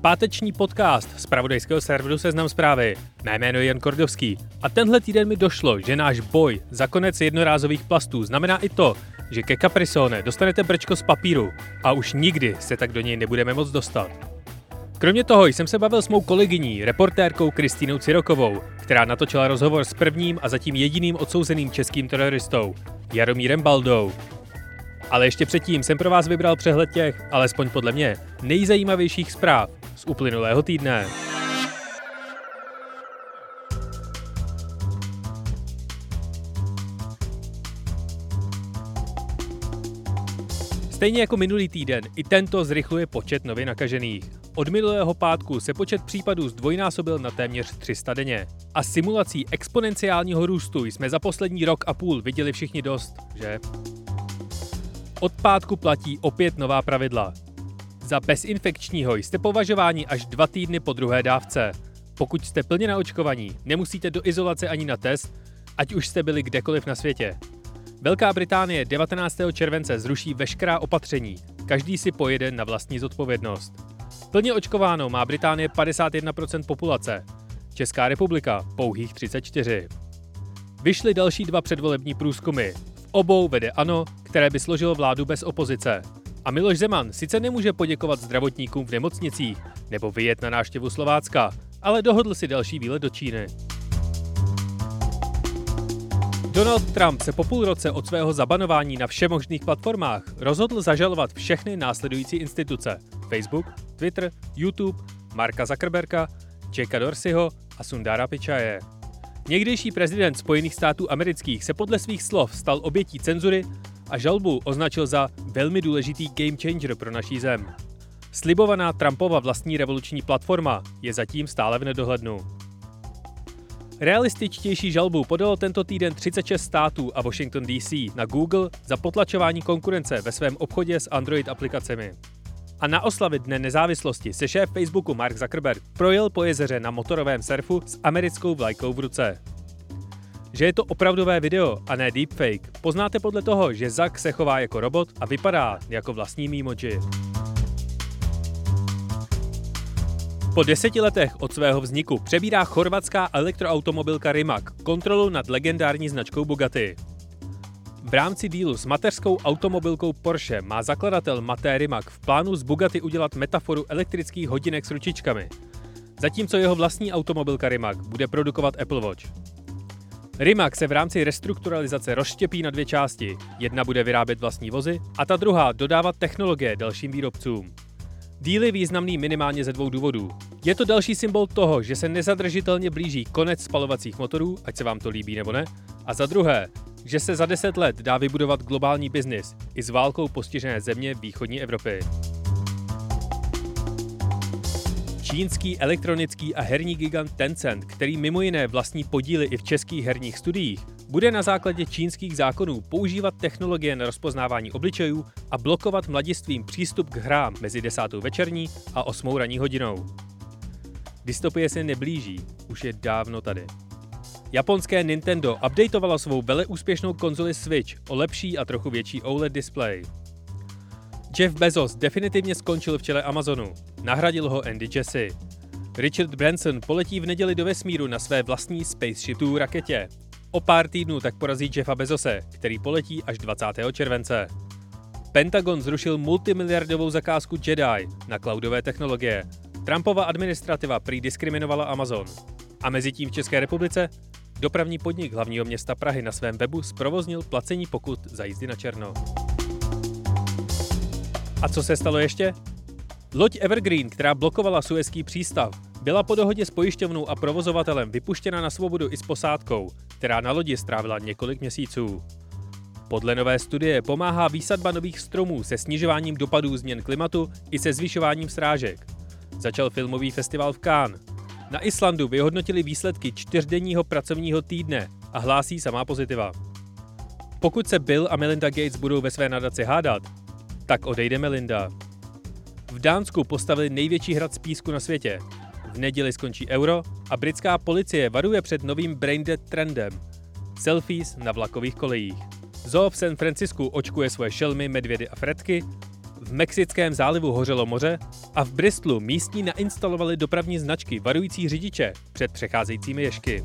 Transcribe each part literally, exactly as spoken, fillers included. páteční podcast z pravodajského serveru Seznam zprávy. Mé jméno je Jan Kordovský a tenhle týden mi došlo, že náš boj za konec jednorázových plastů znamená i to, že ke Capri-Sonne dostanete brčko z papíru a už nikdy se tak do něj nebudeme moc dostat. Kromě toho jsem se bavil s mou kolegyní, reportérkou Kristýnou Cirokovou, která natočila rozhovor s prvním a zatím jediným odsouzeným českým teroristou, Jaromírem Baldou. Ale ještě předtím jsem pro vás vybral přehled těch, alespoň podle mě, nejzajímavějších zpráv z uplynulého týdne. Stejně jako minulý týden, i tento zrychluje počet nově nakažených. Od minulého pátku se počet případů zdvojnásobil na téměř tři sta denně. A simulací exponenciálního růstu jsme za poslední rok a půl viděli všichni dost, že? Od pátku platí opět nová pravidla. Za bezinfekčního jste považováni až dva týdny po druhé dávce. Pokud jste plně naočkovaní, nemusíte do izolace ani na test, ať už jste byli kdekoliv na světě. Velká Británie devatenáctého července zruší veškerá opatření. Každý si pojede na vlastní zodpovědnost. Plně očkováno má Británie padesát jedna procent populace. Česká republika pouhých třicet čtyři procent. Vyšly další dva předvolební průzkumy. V obou vede ANO, které by složilo vládu bez opozice. A Miloš Zeman sice nemůže poděkovat zdravotníkům v nemocnicích nebo vyjet na návštěvu Slovácka, ale dohodl si další výlet do Číny. Donald Trump se po půl roce od svého zabanování na všemožných platformách rozhodl zažalovat všechny následující instituce – Facebook, Twitter, YouTube, Marka Zuckerberga, Jacka Dorseyho a Sundara Pichaje. Někdejší prezident Spojených států amerických se podle svých slov stal obětí cenzury a žalbu označil za velmi důležitý game changer pro naší zem. Slibovaná Trumpova vlastní revoluční platforma je zatím stále v nedohlednu. Realističtější žalbu podalo tento týden třicet šest států a Washington D C na Google za potlačování konkurence ve svém obchodě s Android aplikacemi. A na oslavy Dne nezávislosti se šéf Facebooku Mark Zuckerberg projel po jezeře na motorovém surfu s americkou vlajkou v ruce. Že je to opravdové video a ne deepfake, poznáte podle toho, že Zuck se chová jako robot a vypadá jako vlastní memoji. Po deseti letech od svého vzniku přebírá chorvatská elektroautomobilka Rimac kontrolu nad legendární značkou Bugatti. V rámci dílu s mateřskou automobilkou Porsche má zakladatel Mate Rimac v plánu z Bugatti udělat metaforu elektrických hodinek s ručičkami, zatímco jeho vlastní automobilka Rimac bude produkovat Apple Watch. Rimac se v rámci restrukturalizace rozštěpí na dvě části, jedna bude vyrábět vlastní vozy a ta druhá dodávat technologie dalším výrobcům. Díl je významný minimálně ze dvou důvodů. Je to další symbol toho, že se nezadržitelně blíží konec spalovacích motorů, ať se vám to líbí nebo ne, a za druhé, že se za deset let dá vybudovat globální biznis i s válkou postižené země východní Evropy. Čínský elektronický a herní gigant Tencent, který mimo jiné vlastní podíly i v českých herních studiích, bude na základě čínských zákonů používat technologie na rozpoznávání obličejů a blokovat mladistvým přístup k hrám mezi desátou večerní a osmou ranní hodinou. Dystopie se neblíží, už je dávno tady. Japonské Nintendo updateovalo svou veleúspěšnou konzoli Switch o lepší a trochu větší O L E D display. Jeff Bezos definitivně skončil v čele Amazonu. Nahradil ho Andy Jassy. Richard Branson poletí v neděli do vesmíru na své vlastní Spaceship Two raketě. O pár týdnů tak porazí Jeffa Bezose, který poletí až dvacátého července. Pentagon zrušil multimiliardovou zakázku Jedi na cloudové technologie. Trumpova administrativa prý diskriminovala Amazon. A mezitím v České republice dopravní podnik hlavního města Prahy na svém webu zprovoznil placení pokut za jízdy na černo. A co se stalo ještě? Loď Evergreen, která blokovala Suezský přístav, byla po dohodě s pojišťovnou a provozovatelem vypuštěna na svobodu i s posádkou, která na lodi strávila několik měsíců. Podle nové studie pomáhá výsadba nových stromů se snižováním dopadů změn klimatu i se zvyšováním srážek. Začal filmový festival v Cannes. Na Islandu vyhodnotili výsledky čtyřdenního pracovního týdne a hlásí samá pozitiva. Pokud se Bill a Melinda Gates budou ve své nadaci hádat, tak odejde Melinda. V Dánsku postavili největší hrad z písku na světě. V neděli skončí euro a britská policie varuje před novým braindead trendem. Selfies na vlakových kolejích. Zoo v San Francisku očkuje svoje šelmy, medvědy a fretky. V Mexickém zálivu hořelo moře a v Bristolu místní nainstalovali dopravní značky varující řidiče před přecházejícími ježky.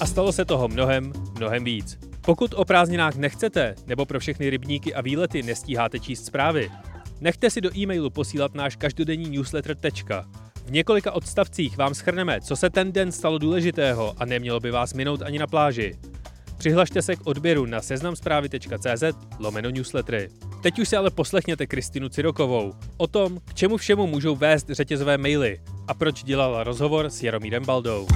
A stalo se toho mnohem, mnohem víc. Pokud o prázdninách nechcete, nebo pro všechny rybníky a výlety nestíháte číst zprávy, nechte si do e-mailu posílat náš každodenní newsletter Tečka. V několika odstavcích vám shrneme, co se ten den stalo důležitého a nemělo by vás minout ani na pláži. Přihlašte se k odběru na seznamzprávy.cz lomeno newslettery. Teď už si ale poslechněte Kristýnu Cirokovou o tom, k čemu všemu můžou vést řetězové maily a proč dělala rozhovor s Jaromírem Baldou.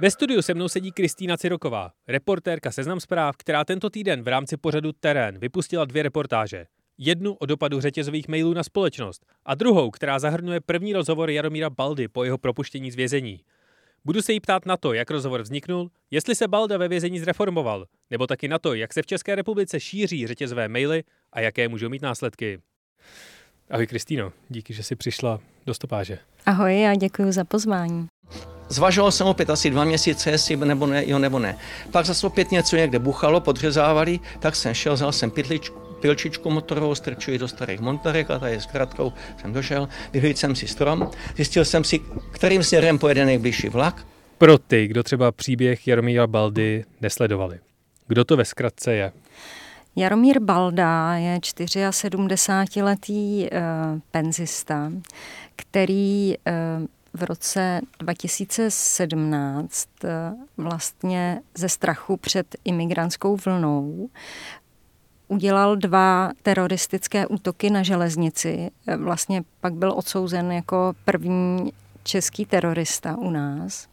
Ve studiu se mnou sedí Kristýna Ciroková, reportérka Seznam zpráv, která tento týden v rámci pořadu Terén vypustila dvě reportáže. Jednu o dopadu řetězových mailů na společnost a druhou, která zahrnuje první rozhovor Jaromíra Baldy po jeho propuštění z vězení. Budu se jí ptát na to, jak rozhovor vzniknul, jestli se Balda ve vězení zreformoval, nebo taky na to, jak se v České republice šíří řetězové maily a jaké můžou mít následky. Ahoj Kristýno, díky, že jsi přišla do stopáže. Ahoj a děkuji za pozvání. Zvažoval jsem opět asi dva měsíce, jestli nebo ne, jo nebo ne. Pak zase opět něco někde buchalo, podřezávali, tak jsem šel, vzal jsem pytličku, pilčičku motorovou, strčuji do starých montorek a tady s krátkou jsem došel, vyhlídl jsem si strom, zjistil jsem si, kterým směrem pojede nejbližší vlak. Pro ty, kdo třeba příběh Jaromíra Baldy nesledovali, kdo to ve zkratce je? Jaromír Balda je sedmdesátičtyřletý eh, penzista, který eh, v roce dva tisíce sedmnáct eh, vlastně ze strachu před imigrantskou vlnou udělal dva teroristické útoky na železnici. Vlastně pak byl odsouzen jako první český terorista u nás.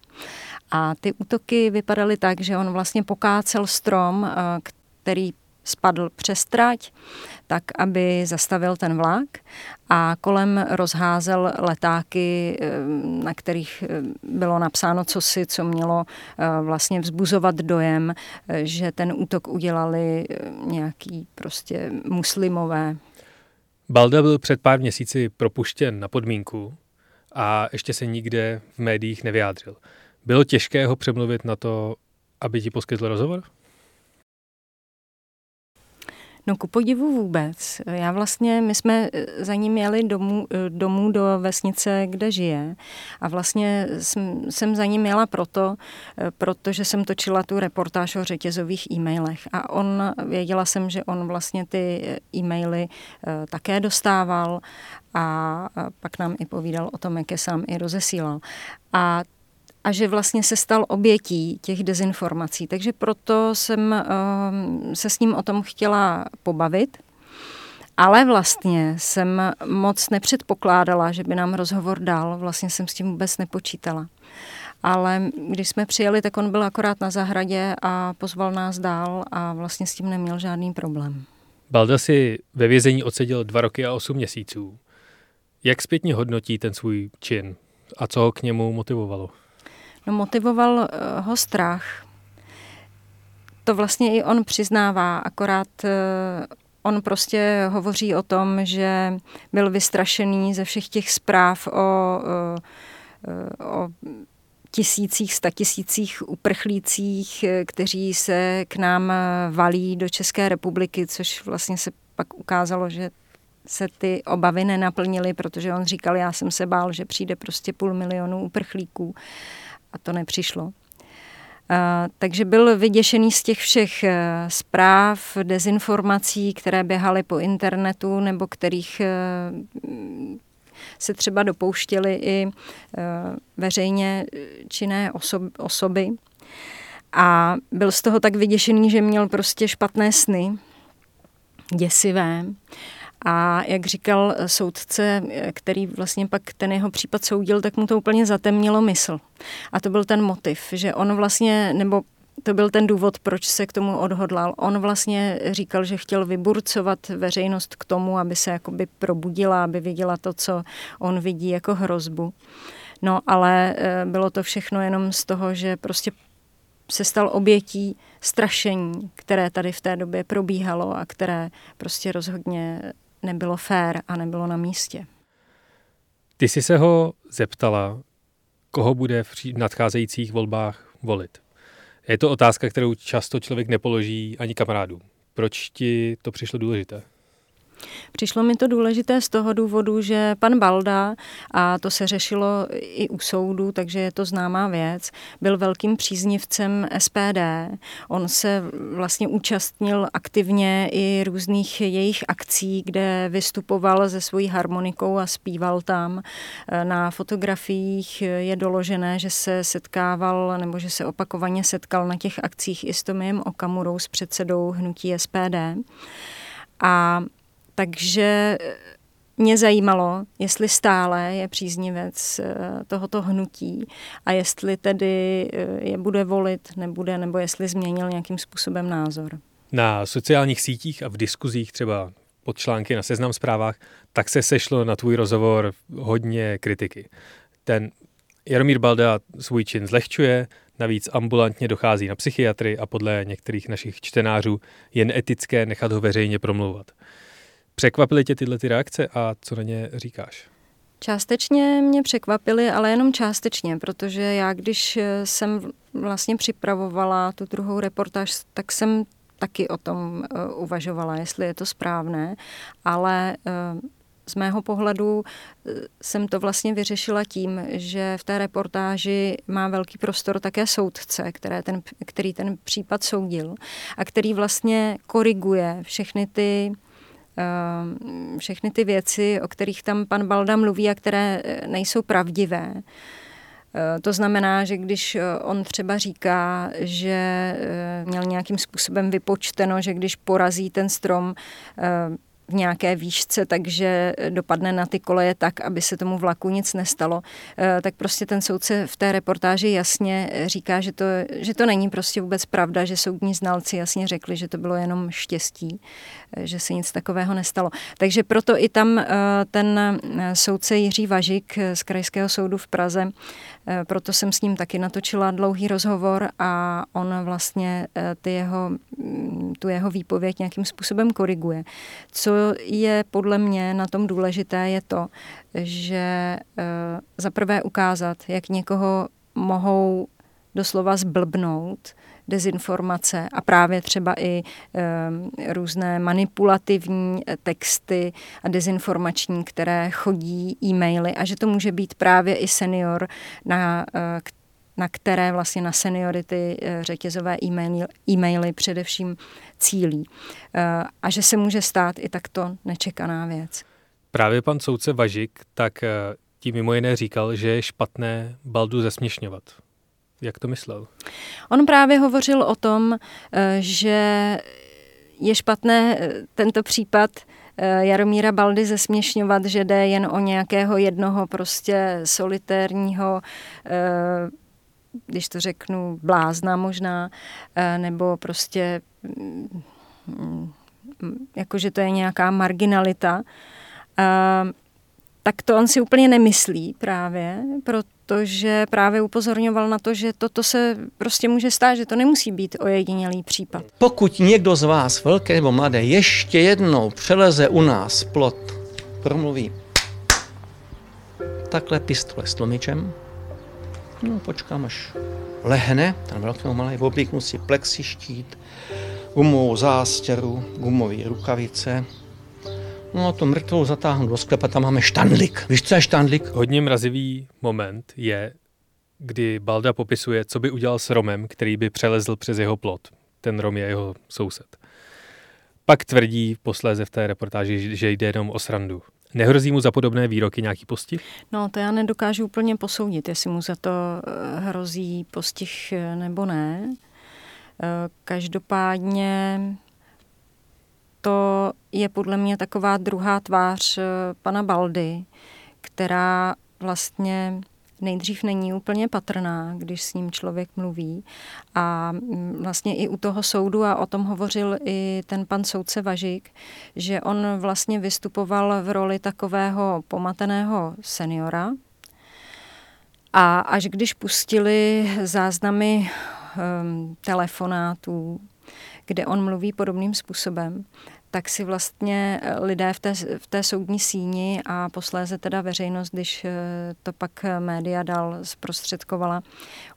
A ty útoky vypadaly tak, že on vlastně pokácel strom, který spadl přes trať, tak, aby zastavil ten vlak a kolem rozházel letáky, na kterých bylo napsáno cosi, co mělo vlastně vzbuzovat dojem, že ten útok udělali nějaký prostě muslimové. Balda byl před pár měsíci propuštěn na podmínku a ještě se nikde v médiích nevyjádřil. Bylo těžké ho přemluvit na to, aby ti poskytl rozhovor? No ku podivu vůbec. Já vlastně, my jsme za ním jeli domů, domů do vesnice, kde žije. A vlastně jsem, jsem za ním jela proto, protože jsem točila tu reportáž o řetězových e-mailech. A on, věděla jsem, že on vlastně ty e-maily také dostával a pak nám i povídal o tom, jak je sám i rozesílal. A A že vlastně se stal obětí těch dezinformací. Takže proto jsem uh, se s ním o tom chtěla pobavit. Ale vlastně jsem moc nepředpokládala, že by nám rozhovor dal. Vlastně jsem s tím vůbec nepočítala. Ale když jsme přijeli, tak on byl akorát na zahradě a pozval nás dál a vlastně s tím neměl žádný problém. Balda si ve vězení odseděl dva roky a osm měsíců. Jak zpětně hodnotí ten svůj čin a co ho k němu motivovalo? No, motivoval ho strach. To vlastně i on přiznává, akorát on prostě hovoří o tom, že byl vystrašený ze všech těch zpráv o, o tisících, statisících uprchlících, kteří se k nám valí do České republiky, což vlastně se pak ukázalo, že se ty obavy nenaplnily, protože on říkal, já jsem se bál, že přijde prostě půl milionu uprchlíků. A to nepřišlo. Uh, takže byl vyděšený z těch všech uh, zpráv, dezinformací, které běhaly po internetu nebo kterých uh, se třeba dopouštěly i uh, veřejně činné oso- osoby. A byl z toho tak vyděšený, že měl prostě špatné sny, děsivé. A jak říkal soudce, který vlastně pak ten jeho případ soudil, tak mu to úplně zatemnilo mysl. A to byl ten motiv, že on vlastně, nebo to byl ten důvod, proč se k tomu odhodlal. On vlastně říkal, že chtěl vyburcovat veřejnost k tomu, aby se jakoby probudila, aby viděla to, co on vidí jako hrozbu. No ale bylo to všechno jenom z toho, že prostě se stal obětí strašení, které tady v té době probíhalo a které prostě rozhodně nebylo fér a nebylo na místě. Ty jsi se ho zeptala, koho bude v nadcházejících volbách volit. Je to otázka, kterou často člověk nepoloží ani kamarádům. Proč ti to přišlo důležité? Přišlo mi to důležité z toho důvodu, že pan Balda, a to se řešilo i u soudu, takže je to známá věc, byl velkým příznivcem S P D. On se vlastně účastnil aktivně i různých jejich akcí, kde vystupoval se svojí harmonikou a zpíval tam. Na fotografiích je doložené, že se setkával nebo že se opakovaně setkal na těch akcích i s Tomiem Okamurou, s předsedou hnutí S P D. A takže mě zajímalo, jestli stále je příznivec tohoto hnutí a jestli tedy je bude volit, nebude, nebo jestli změnil nějakým způsobem názor. Na sociálních sítích a v diskuzích, třeba pod články na Seznam zprávách, tak se sešlo na tvůj rozhovor hodně kritiky. Ten Jaromír Balda svůj čin zlehčuje, navíc ambulantně dochází na psychiatry a podle některých našich čtenářů je neetické nechat ho veřejně promlouvat. Překvapily tě tyhle ty reakce a co na ně říkáš? Částečně mě překvapily, ale jenom částečně, protože já, když jsem vlastně připravovala tu druhou reportáž, tak jsem taky o tom uh, uvažovala, jestli je to správné, ale uh, z mého pohledu jsem to vlastně vyřešila tím, že v té reportáži má velký prostor také soudce, které ten, který ten případ soudil a který vlastně koriguje všechny ty všechny ty věci, o kterých tam pan Balda mluví a které nejsou pravdivé. To znamená, že když on třeba říká, že měl nějakým způsobem vypočteno, že když porazí ten strom v nějaké výšce, takže dopadne na ty koleje tak, aby se tomu vlaku nic nestalo, tak prostě ten soudce v té reportáži jasně říká, že to, že to není prostě vůbec pravda, že soudní znalci jasně řekli, že to bylo jenom štěstí, že se nic takového nestalo. Takže proto i tam ten soudce Jiří Vážík z Krajského soudu v Praze, proto jsem s ním taky natočila dlouhý rozhovor a on vlastně ty jeho, tu jeho výpověď nějakým způsobem koriguje. Co je podle mě na tom důležité, je to, že za prvé ukázat, jak někoho mohou doslova zblbnout dezinformace a právě třeba i e, různé manipulativní texty a dezinformační, které chodí e-maily a že to může být právě i senior, na, na které vlastně na seniory ty řetězové e-maily, e-maily především cílí. E, a že se může stát i takto nečekaná věc. Právě pan soudce Vážík tak tím mimo jiné říkal, že je špatné Baldu zesměšňovat. Jak to myslel? On právě hovořil o tom, že je špatné tento případ Jaromíra Baldy zesměšňovat, že jde jen o nějakého jednoho prostě solitérního, když to řeknu, blázna možná, nebo prostě jakože to je nějaká marginalita. Tak to on si úplně nemyslí právě, protože právě upozorňoval na to, že toto se prostě může stát, že to nemusí být ojedinělý případ. Pokud někdo z vás, velké nebo mladé, ještě jednou přeleze u nás plot, promluví takhle pistole s tlumičem, no počkám, až lehne, ten velký malý, oblíknu si plexištít, gumovou zástěru, gumové rukavice. No to mrtvou zatáhnu do sklepa, tam máme štandlik. Víš, co je štandlik? Hodně mrazivý moment je, kdy Balda popisuje, co by udělal s Romem, který by přelezl přes jeho plot. Ten Rom je jeho soused. Pak tvrdí posléze v té reportáži, že jde jenom o srandu. Nehrozí mu za podobné výroky nějaký postih? No, to já nedokážu úplně posoudit, jestli mu za to hrozí postih nebo ne. Každopádně to je podle mě taková druhá tvář pana Baldy, která vlastně nejdřív není úplně patrná, když s ním člověk mluví. A vlastně i u toho soudu, a o tom hovořil i ten pan soudce Vážík, že on vlastně vystupoval v roli takového pomateného seniora. A až když pustili záznamy um, telefonátů, kde on mluví podobným způsobem, tak si vlastně lidé v té, v té soudní síni a posléze teda veřejnost, když to pak média dál zprostředkovala,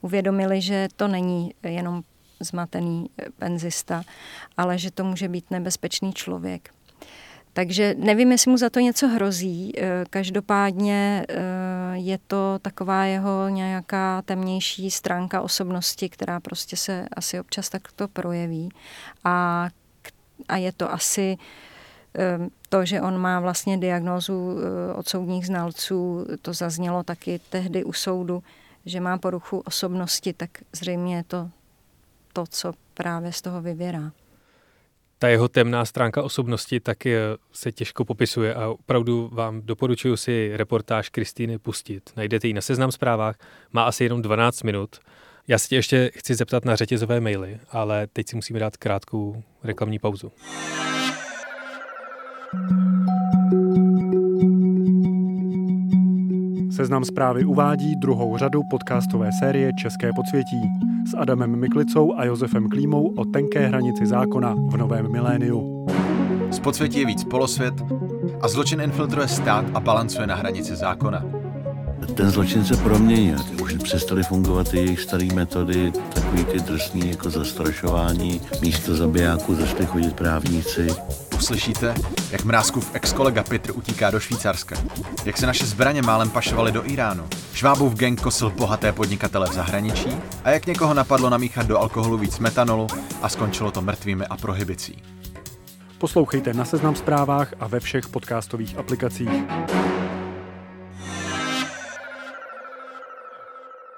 uvědomili, že to není jenom zmatený penzista, ale že to může být nebezpečný člověk. Takže nevím, jestli mu za to něco hrozí. Každopádně je to taková jeho nějaká temnější stránka osobnosti, která prostě se asi občas takto projeví. A A je to asi to, že on má vlastně diagnózu od soudních znalců, to zaznělo taky tehdy u soudu, že má poruchu osobnosti, tak zřejmě je to to, co právě z toho vyvěrá. Ta jeho temná stránka osobnosti taky se těžko popisuje a opravdu vám doporučuji si reportáž Kristýny pustit. Najdete ji na Seznam zprávách, má asi jenom dvanáct minut. Já se tě ještě chci zeptat na řetězové maily, ale teď si musíme dát krátkou reklamní pauzu. Seznam zprávy uvádí druhou řadu podcastové série České podsvětí s Adamem Miklicou a Josefem Klímou o tenké hranici zákona v novém miléniu. Z podsvětí je víc polosvět a zločin infiltruje stát a balancuje na hranici zákona. Ten zločin se proměnil. Už přestaly fungovat ty jejich staré metody, takový ty drsný jako zastrašování. Místo zabijáků začali chodit právníci. Uslyšíte, jak Mrázkův ex-kolega Petr utíká do Švýcarska. Jak se naše zbraně málem pašovaly do Iránu. Švábův gang kosil bohaté podnikatele v zahraničí a jak někoho napadlo namíchat do alkoholu víc metanolu a skončilo to mrtvými a prohibicí. Poslouchejte na Seznam zprávách a ve všech podcastových aplikacích.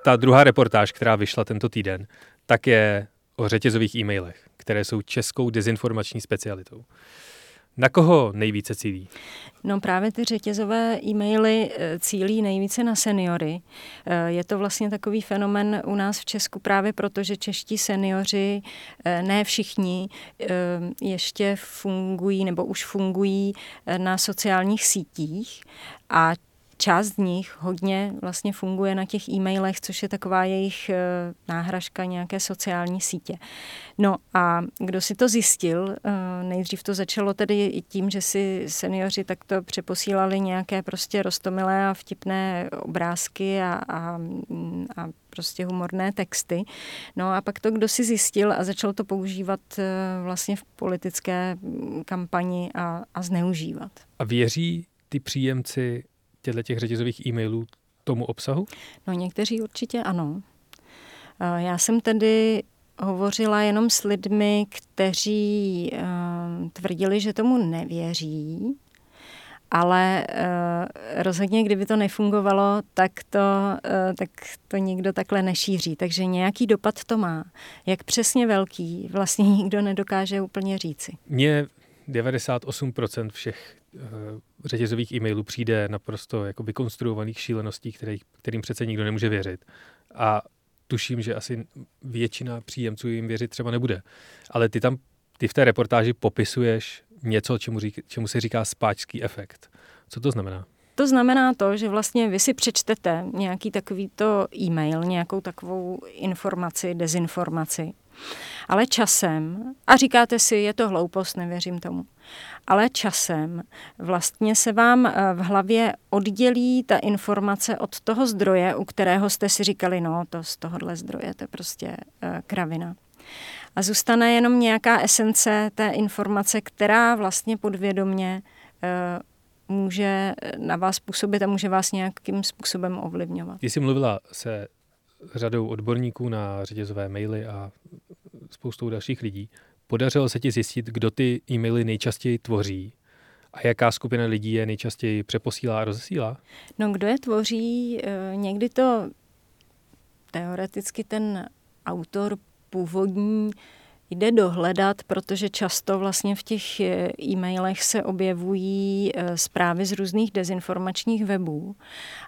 Ta druhá reportáž, která vyšla tento týden, tak je o řetězových e-mailech, které jsou českou dezinformační specialitou. Na koho nejvíce cílí? No právě ty řetězové e-maily cílí nejvíce na seniory. Je to vlastně takový fenomén u nás v Česku právě proto, že čeští senioři, ne všichni, ještě fungují nebo už fungují na sociálních sítích a část z nich hodně vlastně funguje na těch e-mailech, což je taková jejich náhražka nějaké sociální sítě. No a kdo si to zjistil, nejdřív to začalo tedy i tím, že si seniori takto přeposílali nějaké prostě roztomilé a vtipné obrázky a, a, a prostě humorné texty. No a pak to kdo si zjistil a začal to používat vlastně v politické kampani a, a zneužívat. A věří ty příjemci těchto těch řetězových e-mailů tomu obsahu? No někteří určitě ano. Já jsem tedy hovořila jenom s lidmi, kteří uh, tvrdili, že tomu nevěří, ale uh, rozhodně, kdyby to nefungovalo, tak to, uh, tak to nikdo takhle nešíří. Takže nějaký dopad to má. Jak přesně velký, vlastně nikdo nedokáže úplně říci. Mně devadesát osm procent všech řetězových e-mailů přijde naprosto jakoby konstruovaných šíleností, který, kterým přece nikdo nemůže věřit. A tuším, že asi většina příjemců jim věřit třeba nebude. Ale ty tam, ty v té reportáži popisuješ něco, čemu, řík, čemu se říká spáčský efekt. Co to znamená? To znamená to, že vlastně vy si přečtete nějaký takovýto e-mail, nějakou takovou informaci, dezinformaci, ale časem, a říkáte si, je to hloupost, nevěřím tomu, ale časem vlastně se vám v hlavě oddělí ta informace od toho zdroje, u kterého jste si říkali, no to z tohohle zdroje, to je prostě kravina. A zůstane jenom nějaká esence té informace, která vlastně podvědomě může na vás působit a může vás nějakým způsobem ovlivňovat. Ty jsi mluvila se řadou odborníků na řetězové maily a spoustou dalších lidí. Podařilo se ti zjistit, kdo ty e-maily nejčastěji tvoří a jaká skupina lidí je nejčastěji přeposílá a rozesílá? No kdo je tvoří, někdy to teoreticky ten autor původní jde dohledat, protože často vlastně v těch e-mailech se objevují zprávy z různých dezinformačních webů,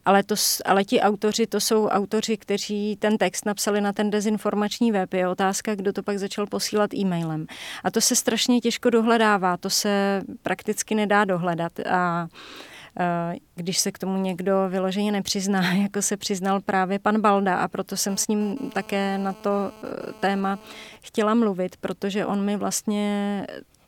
ale, to, ale ti autoři, to jsou autoři, kteří ten text napsali na ten dezinformační web. Je otázka, kdo to pak začal posílat e-mailem. A to se strašně těžko dohledává, to se prakticky nedá dohledat a když se k tomu někdo vyloženě nepřizná, jako se přiznal právě pan Balda a proto jsem s ním také na to téma chtěla mluvit, protože on mi vlastně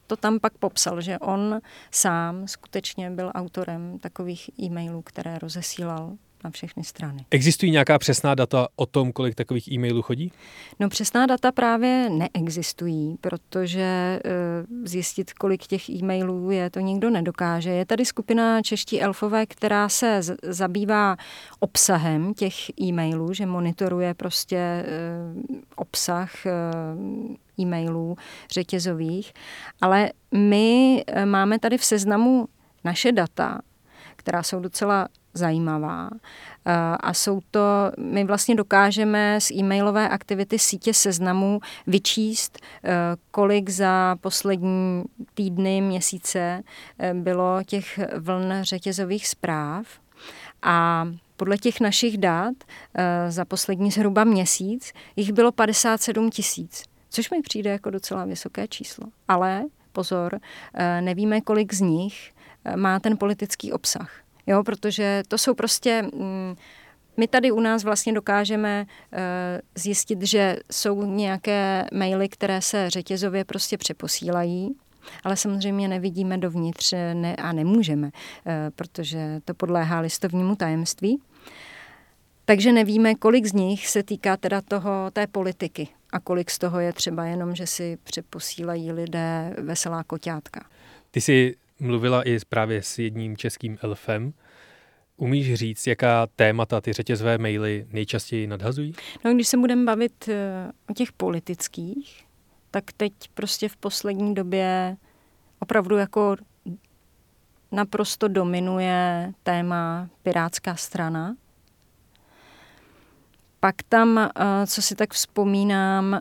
to tam pak popsal, že on sám skutečně byl autorem takových e-mailů, které rozesílal na všechny strany. Existují nějaká přesná data o tom, kolik takových e-mailů chodí? No přesná data právě neexistují, protože zjistit, kolik těch e-mailů je, to nikdo nedokáže. Je tady skupina Čeští elfové, která se z- zabývá obsahem těch e-mailů, že monitoruje prostě e, obsah e, e-mailů řetězových, ale my máme tady v Seznamu naše data, která jsou docela zajímavá. A jsou to, my vlastně dokážeme z e-mailové aktivity sítě Seznamu vyčíst, kolik za poslední týdny, měsíce bylo těch vln řetězových zpráv. A podle těch našich dat za poslední zhruba měsíc jich bylo padesát sedm tisíc, což mi přijde jako docela vysoké číslo. Ale pozor, nevíme, kolik z nich má ten politický obsah. Jo, protože to jsou prostě, my tady u nás vlastně dokážeme zjistit, že jsou nějaké maily, které se řetězově prostě přeposílají, ale samozřejmě nevidíme dovnitř ne, a nemůžeme, protože to podléhá listovnímu tajemství. Takže nevíme, kolik z nich se týká teda toho, té politiky a kolik z toho je třeba jenom, že si přeposílají lidé veselá koťátka. Ty jsi mluvila i právě s jedním českým elfem. Umíš říct, jaká témata ty řetězové maily nejčastěji nadhazují? No, když se budeme bavit o těch politických, tak teď prostě v poslední době opravdu jako naprosto dominuje téma Pirátská strana. Pak tam, co si tak vzpomínám,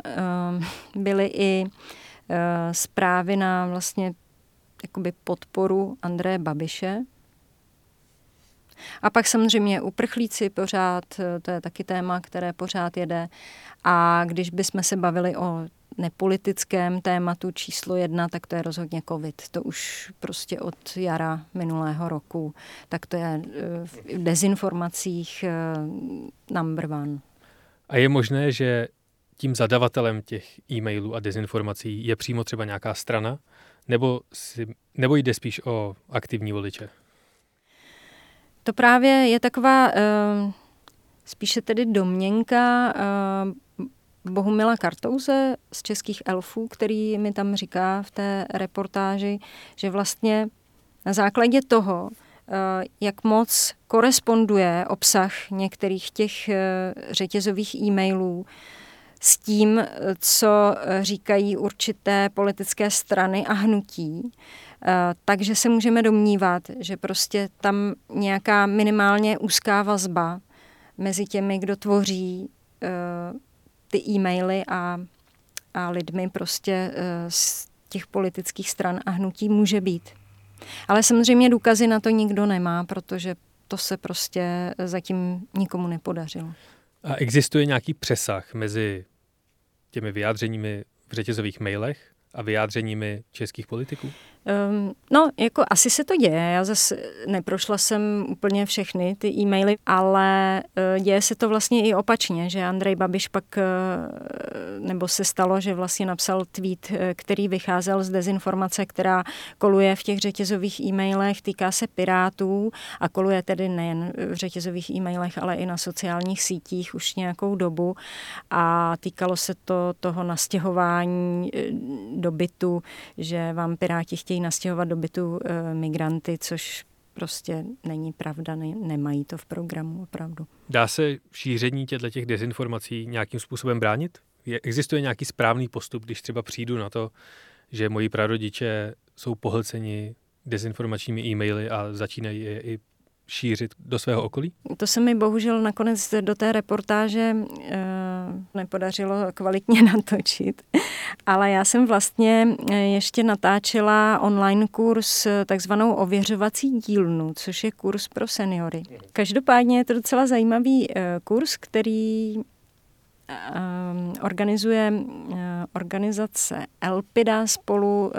byly i zprávy na vlastně jakoby podporu Andreje Babiše. A pak samozřejmě uprchlíci pořád, to je taky téma, které pořád jede. A když bychom se bavili o nepolitickém tématu číslo jedna, tak to je rozhodně covid. To už prostě od jara minulého roku. Tak to je v dezinformacích number one. A je možné, že tím zadavatelem těch e-mailů a dezinformací je přímo třeba nějaká strana? Nebo, si, nebo jde spíš o aktivní voliče? To právě je taková uh, spíše tedy domněnka uh, Bohumila Kartouze z Českých elfů, který mi tam říká v té reportáži, že vlastně na základě toho, uh, jak moc koresponduje obsah některých těch uh, řetězových e-mailů, s tím, co říkají určité politické strany a hnutí. Takže se můžeme domnívat, že prostě tam nějaká minimálně úzká vazba mezi těmi, kdo tvoří ty e-maily a, a lidmi prostě z těch politických stran a hnutí může být. Ale samozřejmě důkazy na to nikdo nemá, protože to se prostě zatím nikomu nepodařilo. A existuje nějaký přesah mezi těmi vyjádřeními v řetězových mailech a vyjádřeními českých politiků? Um, no, jako asi se to děje. Já zase neprošla jsem úplně všechny ty e-maily, ale uh, děje se to vlastně i opačně, že Andrej Babiš pak, uh, nebo se stalo, že vlastně napsal tweet, uh, který vycházel z dezinformace, která koluje v těch řetězových e-mailech, týká se Pirátů a koluje tedy nejen v řetězových e-mailech, ale i na sociálních sítích už nějakou dobu a týkalo se to toho nastěhování uh, do bytu, že vám Piráti chtějí nastěhovat do bytu e, migranty, což prostě není pravda, ne, nemají to v programu opravdu. Dá se šíření těch dezinformací nějakým způsobem bránit? Je, existuje nějaký správný postup, když třeba přijdu na to, že moji prarodiče jsou pohlceni dezinformačními e-maily a začínají je i šířit do svého okolí? To se mi bohužel nakonec do té reportáže e, nepodařilo kvalitně natočit. Ale já jsem vlastně ještě natáčela online kurz takzvanou ověřovací dílnu, což je kurz pro seniory. Každopádně je to docela zajímavý kurz, který organizuje organizace Elpida spolu,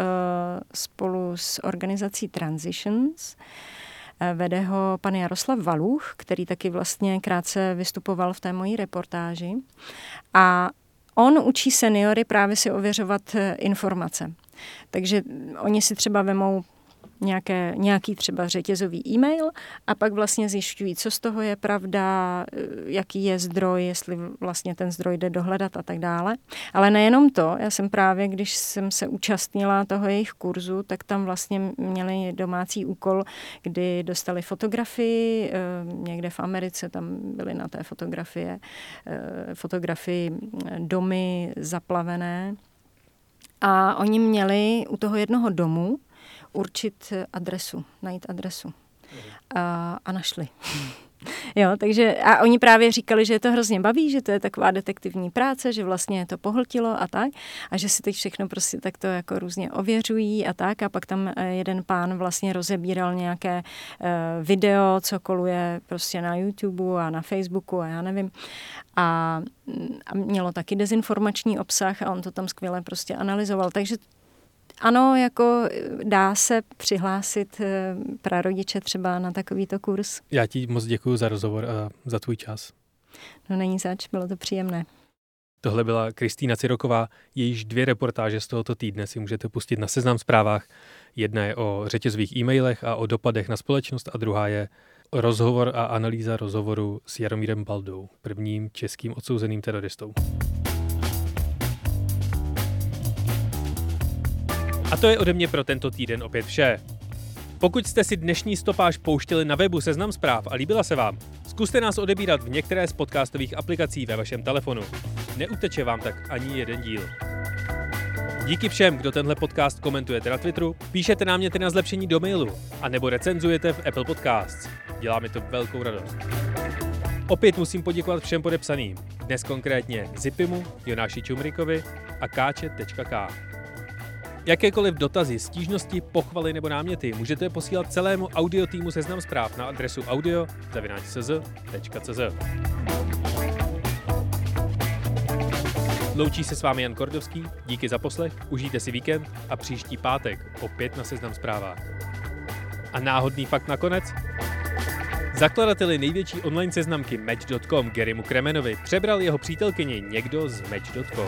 spolu s organizací Transitions. Vede ho pan Jaroslav Valuch, který taky vlastně krátce vystupoval v té mojí reportáži. A on učí seniory právě si ověřovat informace. Takže oni si třeba vemou nějaké, nějaký třeba řetězový e-mail a pak vlastně zjišťují, co z toho je pravda, jaký je zdroj, jestli vlastně ten zdroj jde dohledat a tak dále. Ale nejenom to, já jsem právě, když jsem se účastnila toho jejich kurzu, tak tam vlastně měli domácí úkol, kdy dostali fotografii, někde v Americe tam byly na té fotografie, fotografii domy zaplavené a oni měli u toho jednoho domu určit adresu, najít adresu. A, a našli. Jo, takže, a oni právě říkali, že je to hrozně baví, že to je taková detektivní práce, že vlastně to pohltilo a tak. A že si teď všechno prostě takto jako různě ověřují a tak. A pak tam jeden pán vlastně rozebíral nějaké uh, video, co koluje prostě na YouTube a na Facebooku a já nevím. A, a mělo taky dezinformační obsah a on to tam skvěle prostě analyzoval. Takže ano, jako dá se přihlásit prarodiče třeba na takovýto kurz. Já ti moc děkuji za rozhovor a za tvůj čas. No není zač, bylo to příjemné. Tohle byla Kristýna Ciroková, jejíž dvě reportáže z tohoto týdne si můžete pustit na Seznam zprávách. Jedna je o řetězových e-mailech a o dopadech na společnost a druhá je rozhovor a analýza rozhovoru s Jaromírem Baldou, prvním českým odsouzeným teroristou. A to je ode mě pro tento týden opět vše. Pokud jste si dnešní stopáž pouštěli na webu Seznam zpráv a líbila se vám, zkuste nás odebírat v některé z podcastových aplikací ve vašem telefonu. Neuteče vám tak ani jeden díl. Díky všem, kdo tenhle podcast komentujete na Twitteru, píšete náměty na zlepšení do mailu a nebo recenzujete v Apple Podcasts. Dělá mi to velkou radost. Opět musím poděkovat všem podepsaným. Dnes konkrétně Zipimu, Jonáši Čumrikovi a káče tečka ká. Jakékoliv dotazy, stížnosti, pochvaly nebo náměty můžete posílat celému audio týmu Seznam zpráv na adresu audio zavináč cz tečka cz. Loučí se s vámi Jan Kordovský, díky za poslech, užijte si víkend a příští pátek opět na Seznam zprávách. A náhodný fakt nakonec? Zakladateli největší online seznamky Match tečka com Garymu Kremenovi přebral jeho přítelkyni někdo z Match tečka com.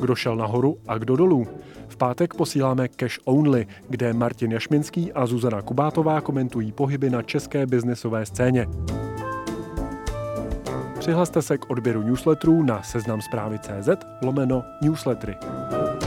Kdo šel nahoru a kdo dolů. V pátek posíláme Cash Only, kde Martin Jašminský a Zuzana Kubátová komentují pohyby na české biznesové scéně. Přihlaste se k odběru newsletterů na seznam zprávy tečka cz lomeno newslettery.